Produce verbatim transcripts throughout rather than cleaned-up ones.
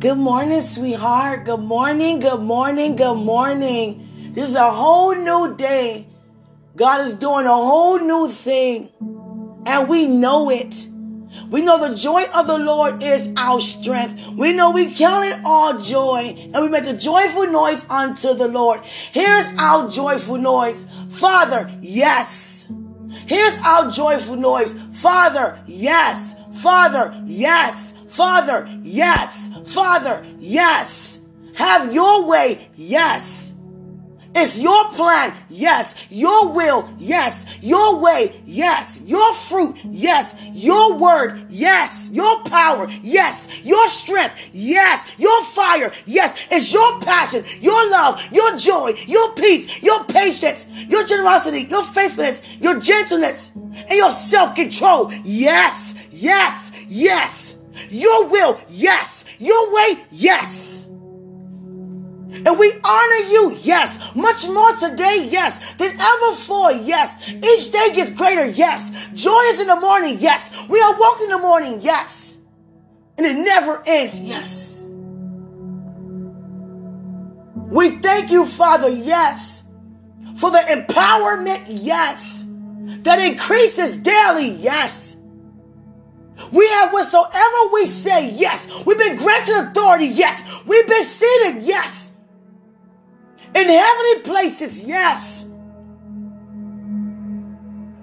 Good morning, sweetheart. Good morning, good morning, good morning. This is a whole new day. God is doing a whole new thing, and we know it. We know the joy of the Lord is our strength. We know we count it all joy, and we make a joyful noise unto the Lord. Here's our joyful noise. Father, yes. Here's our joyful noise. Father, yes. Father, yes. Father, yes. Father, yes. Have your way, yes. It's your plan, yes. Your will, yes. Your way, yes. Your fruit, yes. Your word, yes. Your power, yes. Your strength, yes. Your fire, yes. It's your passion, your love, your joy, your peace, your patience, your generosity, your faithfulness, your gentleness, and your self-control, yes. Yes, yes. Your will, yes. Your way, yes. And we honor you, yes. Much more today, yes. Than ever before, yes. Each day gets greater, yes. Joy is in the morning, yes. We are walking in the morning, yes. And it never ends, yes. We thank you, Father, yes. For the empowerment, yes. That increases daily, yes. We have whatsoever we say, yes. We've been granted authority, yes. We've been seated, yes. In heavenly places, yes.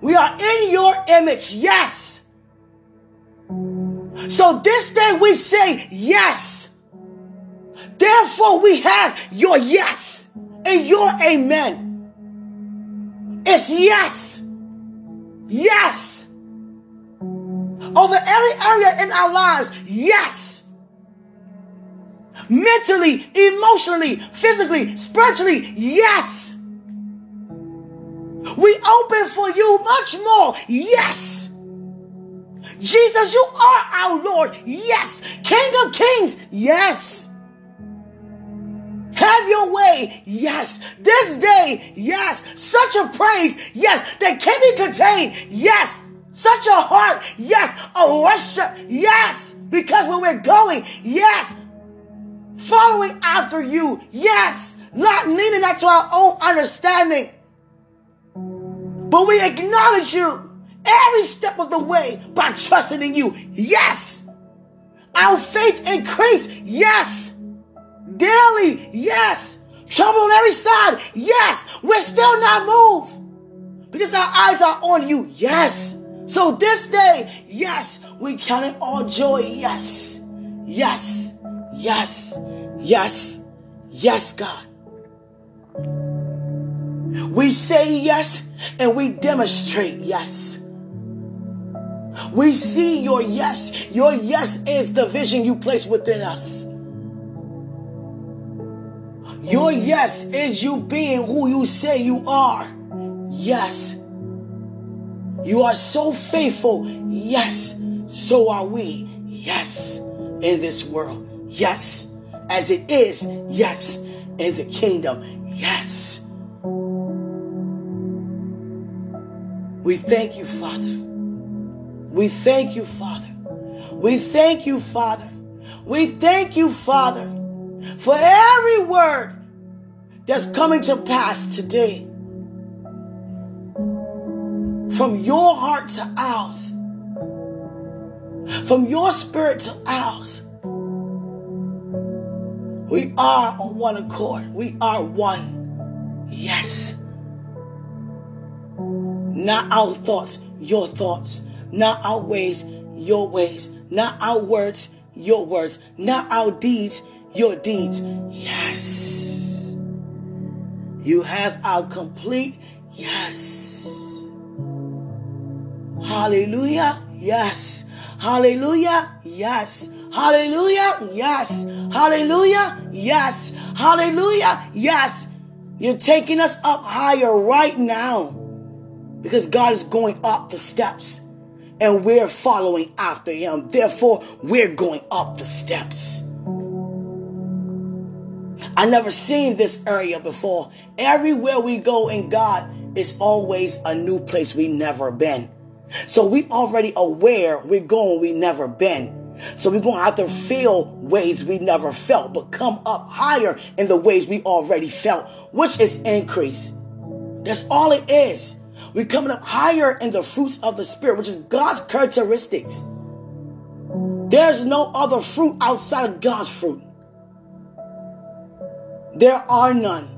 We are in your image, yes. So this day we say yes. Therefore we have your yes and your amen. It's yes. Yes. Over every area in our lives, yes. Mentally, emotionally, physically, spiritually, yes. We open for you much more, yes. Jesus, you are our Lord, yes. King of kings, yes. Have your way, yes. This day, yes. Such a praise, yes, that can be contained, yes. Such a heart, yes. A worship, yes. Because when we're going, yes. Following after you, yes, not leaning not to our own understanding, but we acknowledge you every step of the way by trusting in you, yes. Our faith increase, yes. Daily, yes. Trouble on every side, yes. We're still not moved because our eyes are on you, yes. So this day, yes, we count it all joy, yes, yes. Yes, yes, yes, God. We say yes and we demonstrate yes. We see your yes. Your yes is the vision you place within us. Your yes is you being who you say you are. Yes. You are so faithful. Yes. So are we. Yes. In this world. Yes, as it is, yes, in the kingdom, yes. We thank you, Father. We thank you, Father. We thank you, Father. We thank you, Father, for every word that's coming to pass today. From your heart to ours. From your spirit to ours. We are on one accord. We are one. Yes. Not our thoughts, your thoughts. Not our ways, your ways. Not our words, your words. Not our deeds, your deeds. Yes. You have our complete yes. Hallelujah. Yes. Hallelujah. Yes. Hallelujah, yes. Hallelujah, yes. Hallelujah, yes. You're taking us up higher right now because God is going up the steps and we're following after him. Therefore, we're going up the steps. I never seen this area before. Everywhere we go in God, it's always a new place we never been. So we already aware we're going we never been. So we're going to have to feel ways we never felt, but come up higher in the ways we already felt, which is increase. That's all it is. We're coming up higher in the fruits of the Spirit, which is God's characteristics. There's no other fruit outside of God's fruit. There are none.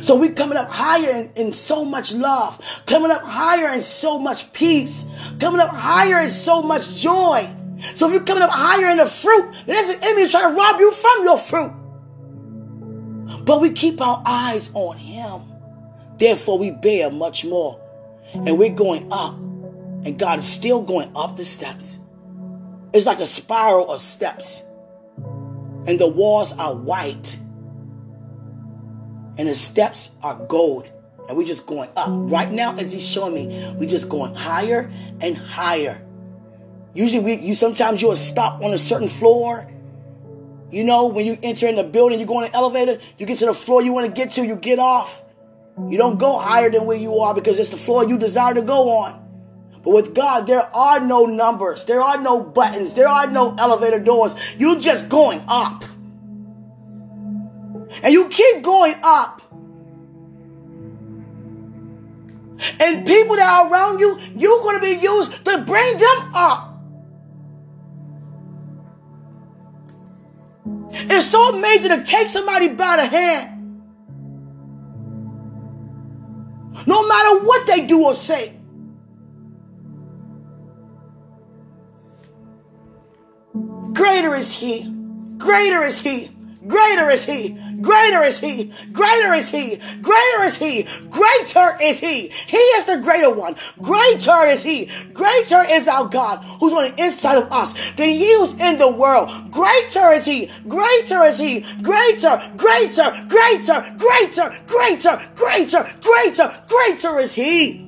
So we're coming up higher in, in so much love, coming up higher in so much peace, coming up higher in so much joy. So if you're coming up higher in the fruit, then there's an enemy trying to rob you from your fruit. But we keep our eyes on Him. Therefore, we bear much more. And we're going up. And God is still going up the steps. It's like a spiral of steps. And the walls are white. And the steps are gold. And we're just going up. Right now, as He's showing me, we're just going higher and higher. Usually, we, you sometimes you'll stop on a certain floor. You know, when you enter in the building, you go in the elevator, you get to the floor you want to get to, you get off. You don't go higher than where you are because it's the floor you desire to go on. But with God, there are no numbers. There are no buttons. There are no elevator doors. You're just going up. And you keep going up. And people that are around you, you're going to be used to bring them up. It's so amazing to take somebody by the hand. No matter what they do or say. Greater is He. Greater is He. Greater is He. Greater is He. Greater is He. Greater is He. Greater is He. He is the greater one. Greater is He. Greater is our God who's on the inside of us than He who's in the world. Greater is He. Greater is He. Greater, greater, greater, greater, greater, greater, greater, greater is He.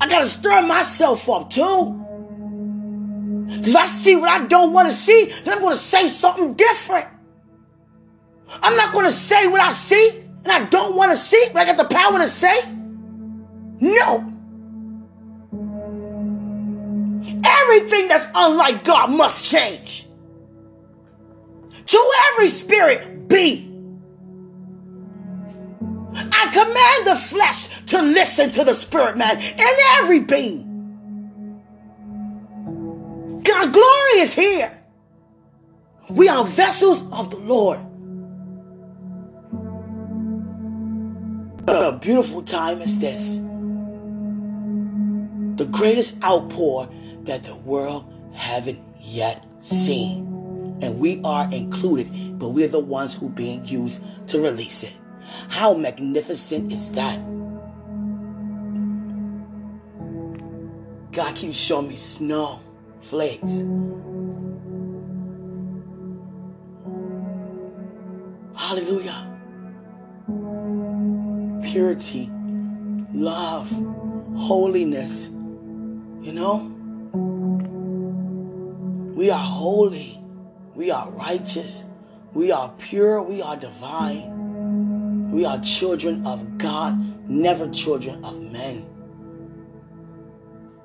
I gotta stir myself up too. Because if I see what I don't want to see, then I'm going to say something different. I'm not going to say what I see and I don't want to see, but I got the power to say no. Everything that's unlike God must change. To every spirit, be. I command the flesh to listen to the spirit man in every being. God's glory is here. We are vessels of the Lord. What a beautiful time is this. The greatest outpour that the world haven't yet seen. And we are included, but we're the ones who are being used to release it. How magnificent is that? God keeps showing me snow flakes. Hallelujah. Purity, love, holiness. You know? We are holy. We are righteous. We are pure. We are divine. We are children of God, never children of men.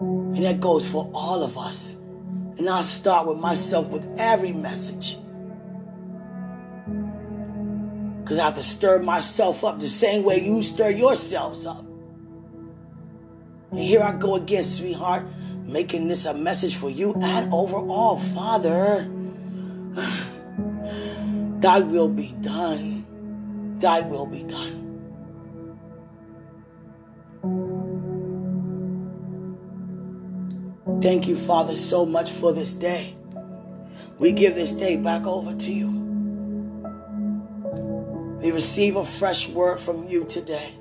And that goes for all of us. And I start with myself with every message. Because I have to stir myself up the same way you stir yourselves up. And here I go again, sweetheart, making this a message for you and overall. Father, thy will be done. Thy will be done. Thank you, Father, so much for this day. We give this day back over to you. We receive a fresh word from you today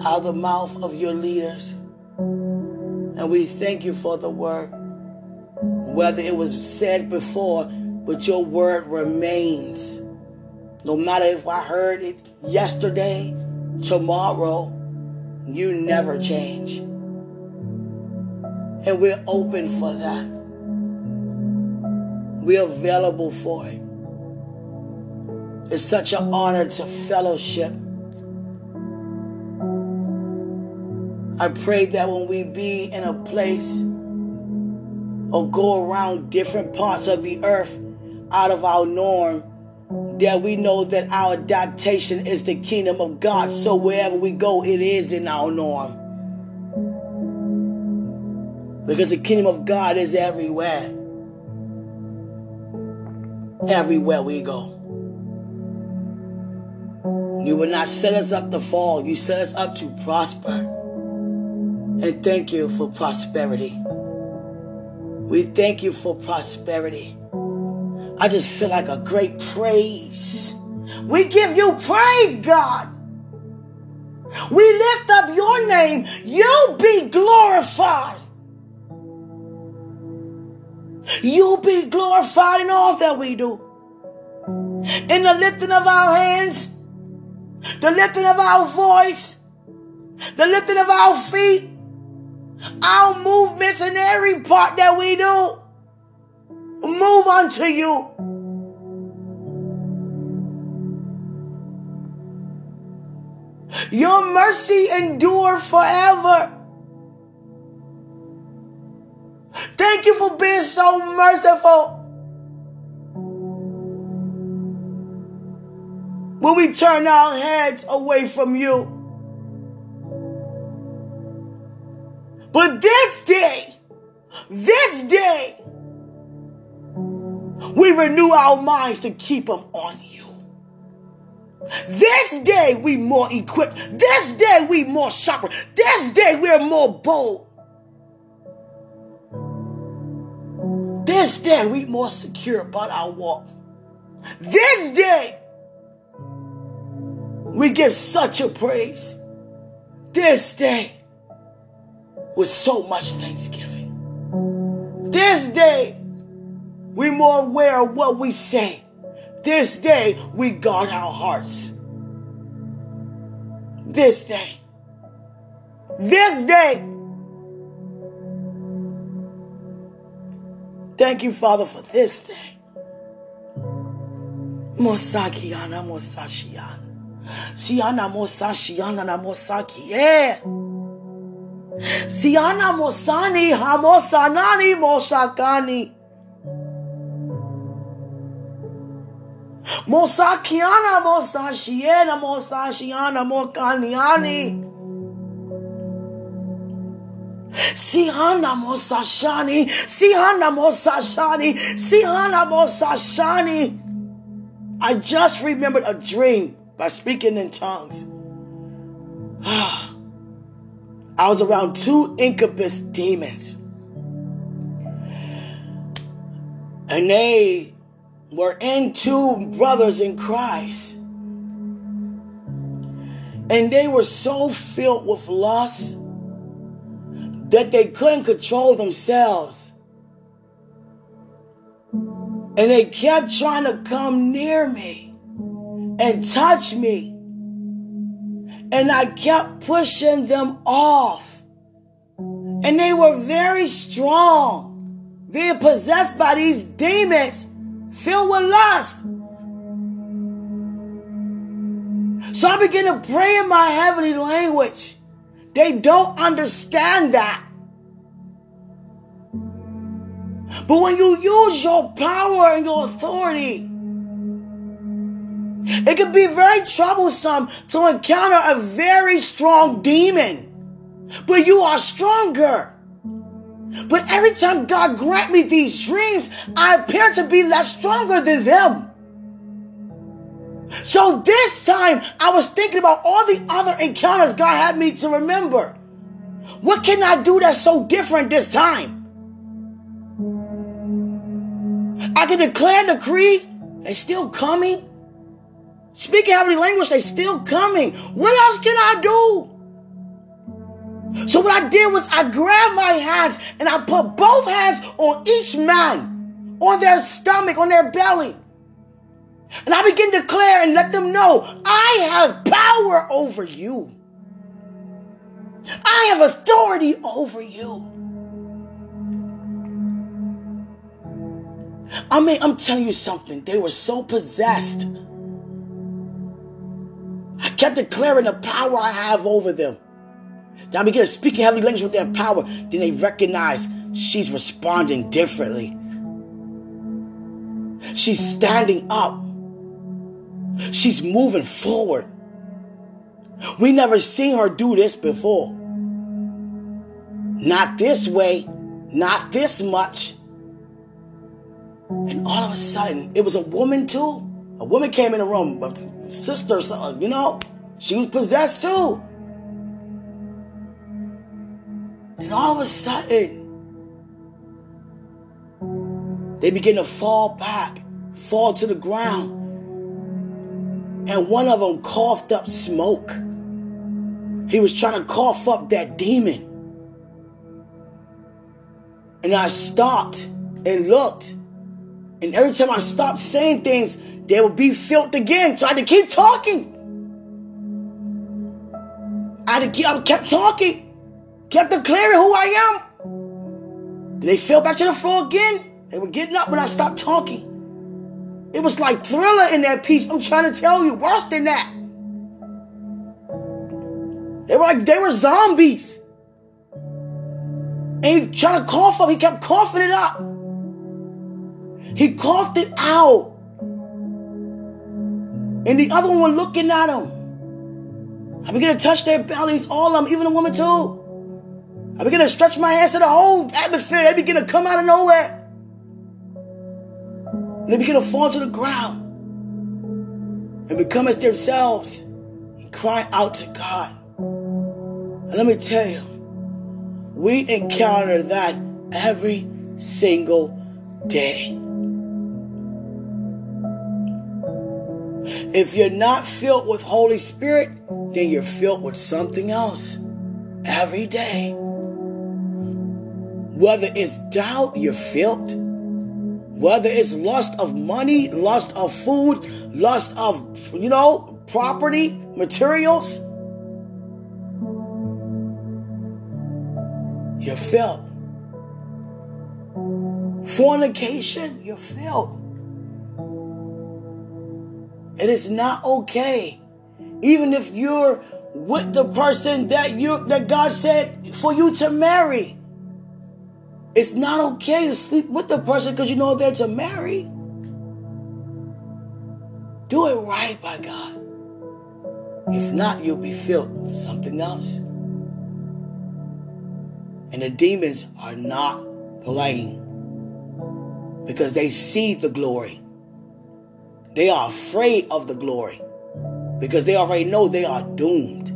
out of the mouth of your leaders. And we thank you for the word. Whether it was said before, but your word remains. No matter if I heard it yesterday, tomorrow, you never change. And we're open for that. We're available for it. It's such an honor to fellowship. I pray that when we be in a place or go around different parts of the earth out of our norm, that we know that our adaptation is the kingdom of God. So wherever we go, it is in our norm. Because the kingdom of God is everywhere. Everywhere we go. You will not set us up to fall. You set us up to prosper. And thank you for prosperity. We thank you for prosperity. I just feel like a great praise. We give you praise, God. We lift up your name. You be glorified. You be glorified in all that we do. In the lifting of our hands, the lifting of our voice, the lifting of our feet, our movements in every part that we do. Move unto you. Your mercy endure forever. Thank you for being so merciful. When we turn our heads away from you. But this day, this day, we renew our minds to keep them on you. This day we more equipped. This day we more sharper. This day we're more bold. This day we more secure about our walk. This day we give such a praise. This day with so much thanksgiving. This day we more aware of what we say. This day, we guard our hearts. This day. This day. Thank you, Father, for this day. Mosakiana Mosashiana. Siana Mosashiana Mosakie. Siana Mosani Hamosanani Mosakani. Mosakiana, Mosashiana, Mosashiana, Mokaniani. Sihana Mosashani, Sihana Mosashani, Sihana Mosashani. I just remembered a dream by speaking in tongues. I was around two incubus demons. And they were in two brothers in Christ. And they were so filled with lust that they couldn't control themselves. And they kept trying to come near me and touch me. And I kept pushing them off. And they were very strong, being possessed by these demons. Filled with lust. So I began to pray in my heavenly language. They don't understand that. But when you use your power and your authority, it can be very troublesome to encounter a very strong demon. But you are stronger. But every time God grant me these dreams, I appear to be less stronger than them. So this time, I was thinking about all the other encounters God had me to remember. What can I do that's so different this time? I can declare a decree, they still coming. Speaking heavenly language, they still coming. What else can I do? So what I did was I grabbed my hands and I put both hands on each man, on their stomach, on their belly. And I began to declare and let them know, I have power over you. I have authority over you. I mean, I'm telling you something. They were so possessed. I kept declaring the power I have over them. Now begin to speak in heavenly language with that power. Then they recognize she's responding differently. She's standing up. She's moving forward. We never seen her do this before. Not this way. Not this much. And all of a sudden, it was a woman too. A woman came in the room. A sister, you know. She was possessed too. And all of a sudden, they begin to fall back, fall to the ground. And one of them coughed up smoke. He was trying to cough up that demon. And I stopped and looked. And every time I stopped saying things, they would be filled again. So I had to keep talking. I, had to keep, I kept talking. Kept declaring who I am. They fell back to the floor again. They were getting up when I stopped talking. It was like Thriller in that piece. I'm trying to tell you, worse than that. They were like, they were zombies. And he tried to cough up. He kept coughing it up. He coughed it out. And the other one was looking at him. I began to touch their bellies, all of them, even the woman too. I begin to stretch my hands to the whole atmosphere. They begin to come out of nowhere. And they begin to fall to the ground and become as themselves and cry out to God. And let me tell you, we encounter that every single day. If you're not filled with Holy Spirit, then you're filled with something else every day. Whether it's doubt, you're filled. Whether it's lust of money, lust of food, lust of, you know, property, materials. You're filled. Fornication, you're filled. It is not okay. Even if you're with the person that you that God said for you to marry. It's not okay to sleep with the person because you know they're to marry. Do it right by God. If not, you'll be filled with something else. And the demons are not playing because they see the glory. They are afraid of the glory because they already know they are doomed.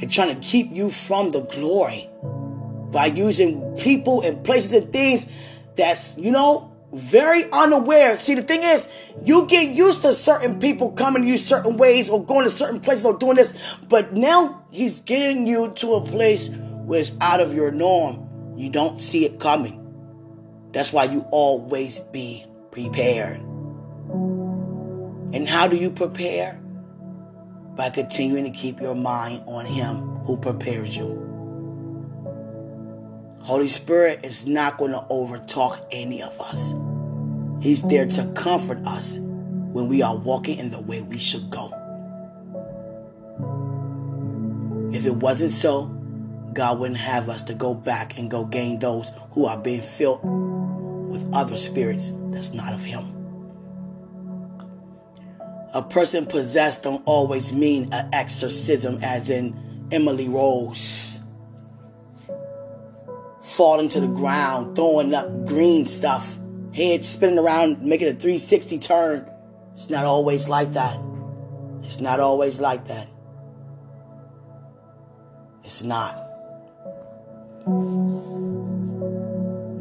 They're trying to keep you from the glory by using people and places and things that's, you know, very unaware. See, the thing is, you get used to certain people coming to you certain ways or going to certain places or doing this. But now he's getting you to a place where it's out of your norm. You don't see it coming. That's why you always be prepared. And how do you prepare? By continuing to keep your mind on him who prepares you. Holy Spirit is not going to overtalk any of us. He's there to comfort us when we are walking in the way we should go. If it wasn't so, God wouldn't have us to go back and go gain those who are being filled with other spirits that's not of him. A person possessed don't always mean an exorcism as in Emily Rose. Falling to the ground, throwing up green stuff, head spinning around, making a three sixty turn. It's not always like that. It's not always like that. It's not.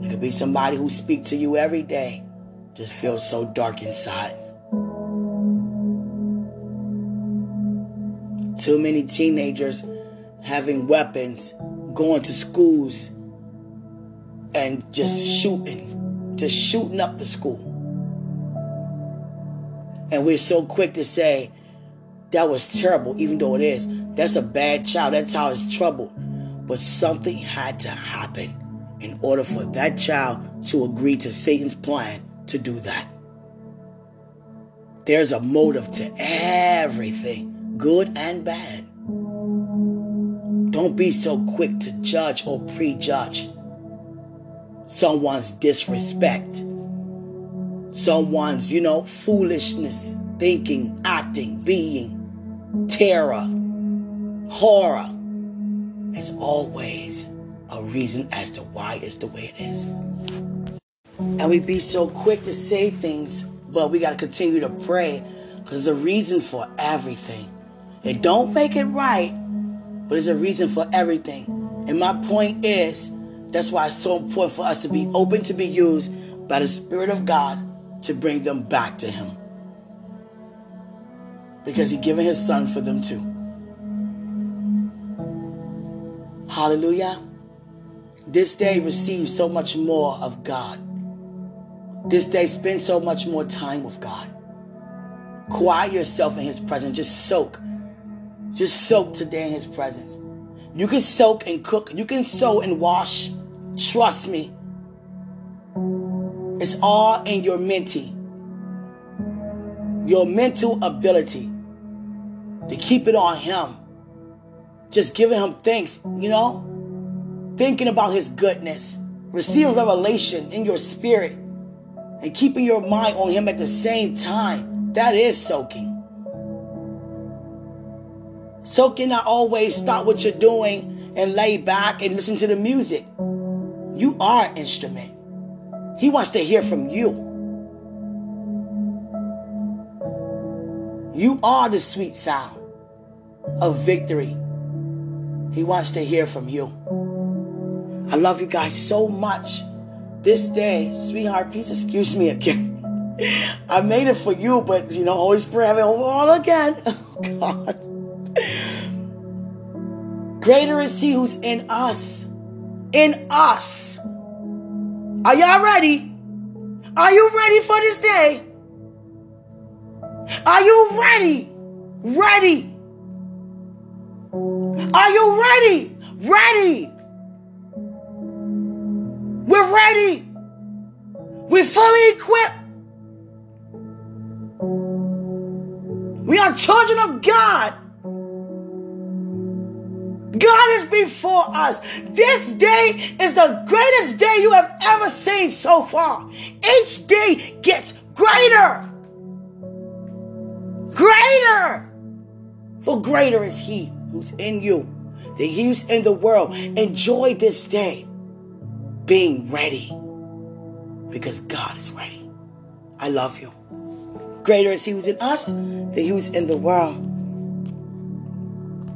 It could be somebody who speaks to you every day, just feels so dark inside. Too many teenagers having weapons, going to schools, and just shooting, just shooting up the school. And we're so quick to say, that was terrible, even though it is. That's a bad child, that child is troubled. But something had to happen in order for that child to agree to Satan's plan to do that. There's a motive to everything, good and bad. Don't be so quick to judge or prejudge someone's disrespect, someone's, you know, foolishness, thinking, acting, being, terror, horror. There's always a reason as to why it's the way it is. And we be so quick to say things, but we got to continue to pray because there's a reason for everything. It don't make it right, but there's a reason for everything. And my point is, that's why it's so important for us to be open to be used by the Spirit of God to bring them back to Him. Because He's given His Son for them too. Hallelujah. This day receive so much more of God. This day spend so much more time with God. Quiet yourself in His presence. Just soak. Just soak today in His presence. You can soak and cook. You can sew and wash. Trust me. It's all in your mentee. Your mental ability to keep it on Him. Just giving Him thanks, you know? Thinking about His goodness. Receiving revelation in your spirit. And keeping your mind on Him at the same time. That is soaking. Soaking not always stop what you're doing and lay back and listen to the music. You are an instrument. He wants to hear from you. You are the sweet sound of victory. He wants to hear from you. I love you guys so much. This day, sweetheart, please excuse me again. I made it for you, but you know, Holy Spirit, I'm all again. Oh, God. Greater is He who's in us. In us. Are y'all ready? Are you ready for this day? Are you ready? Ready. Are you ready? Ready. We're ready. We're fully equipped. We are children of God. God is before us. This day is the greatest day you have ever seen so far. Each day gets greater. Greater. For greater is He who's in you than He who's in the world. Enjoy this day being ready because God is ready. I love you. Greater is He who's in us than He who's in the world.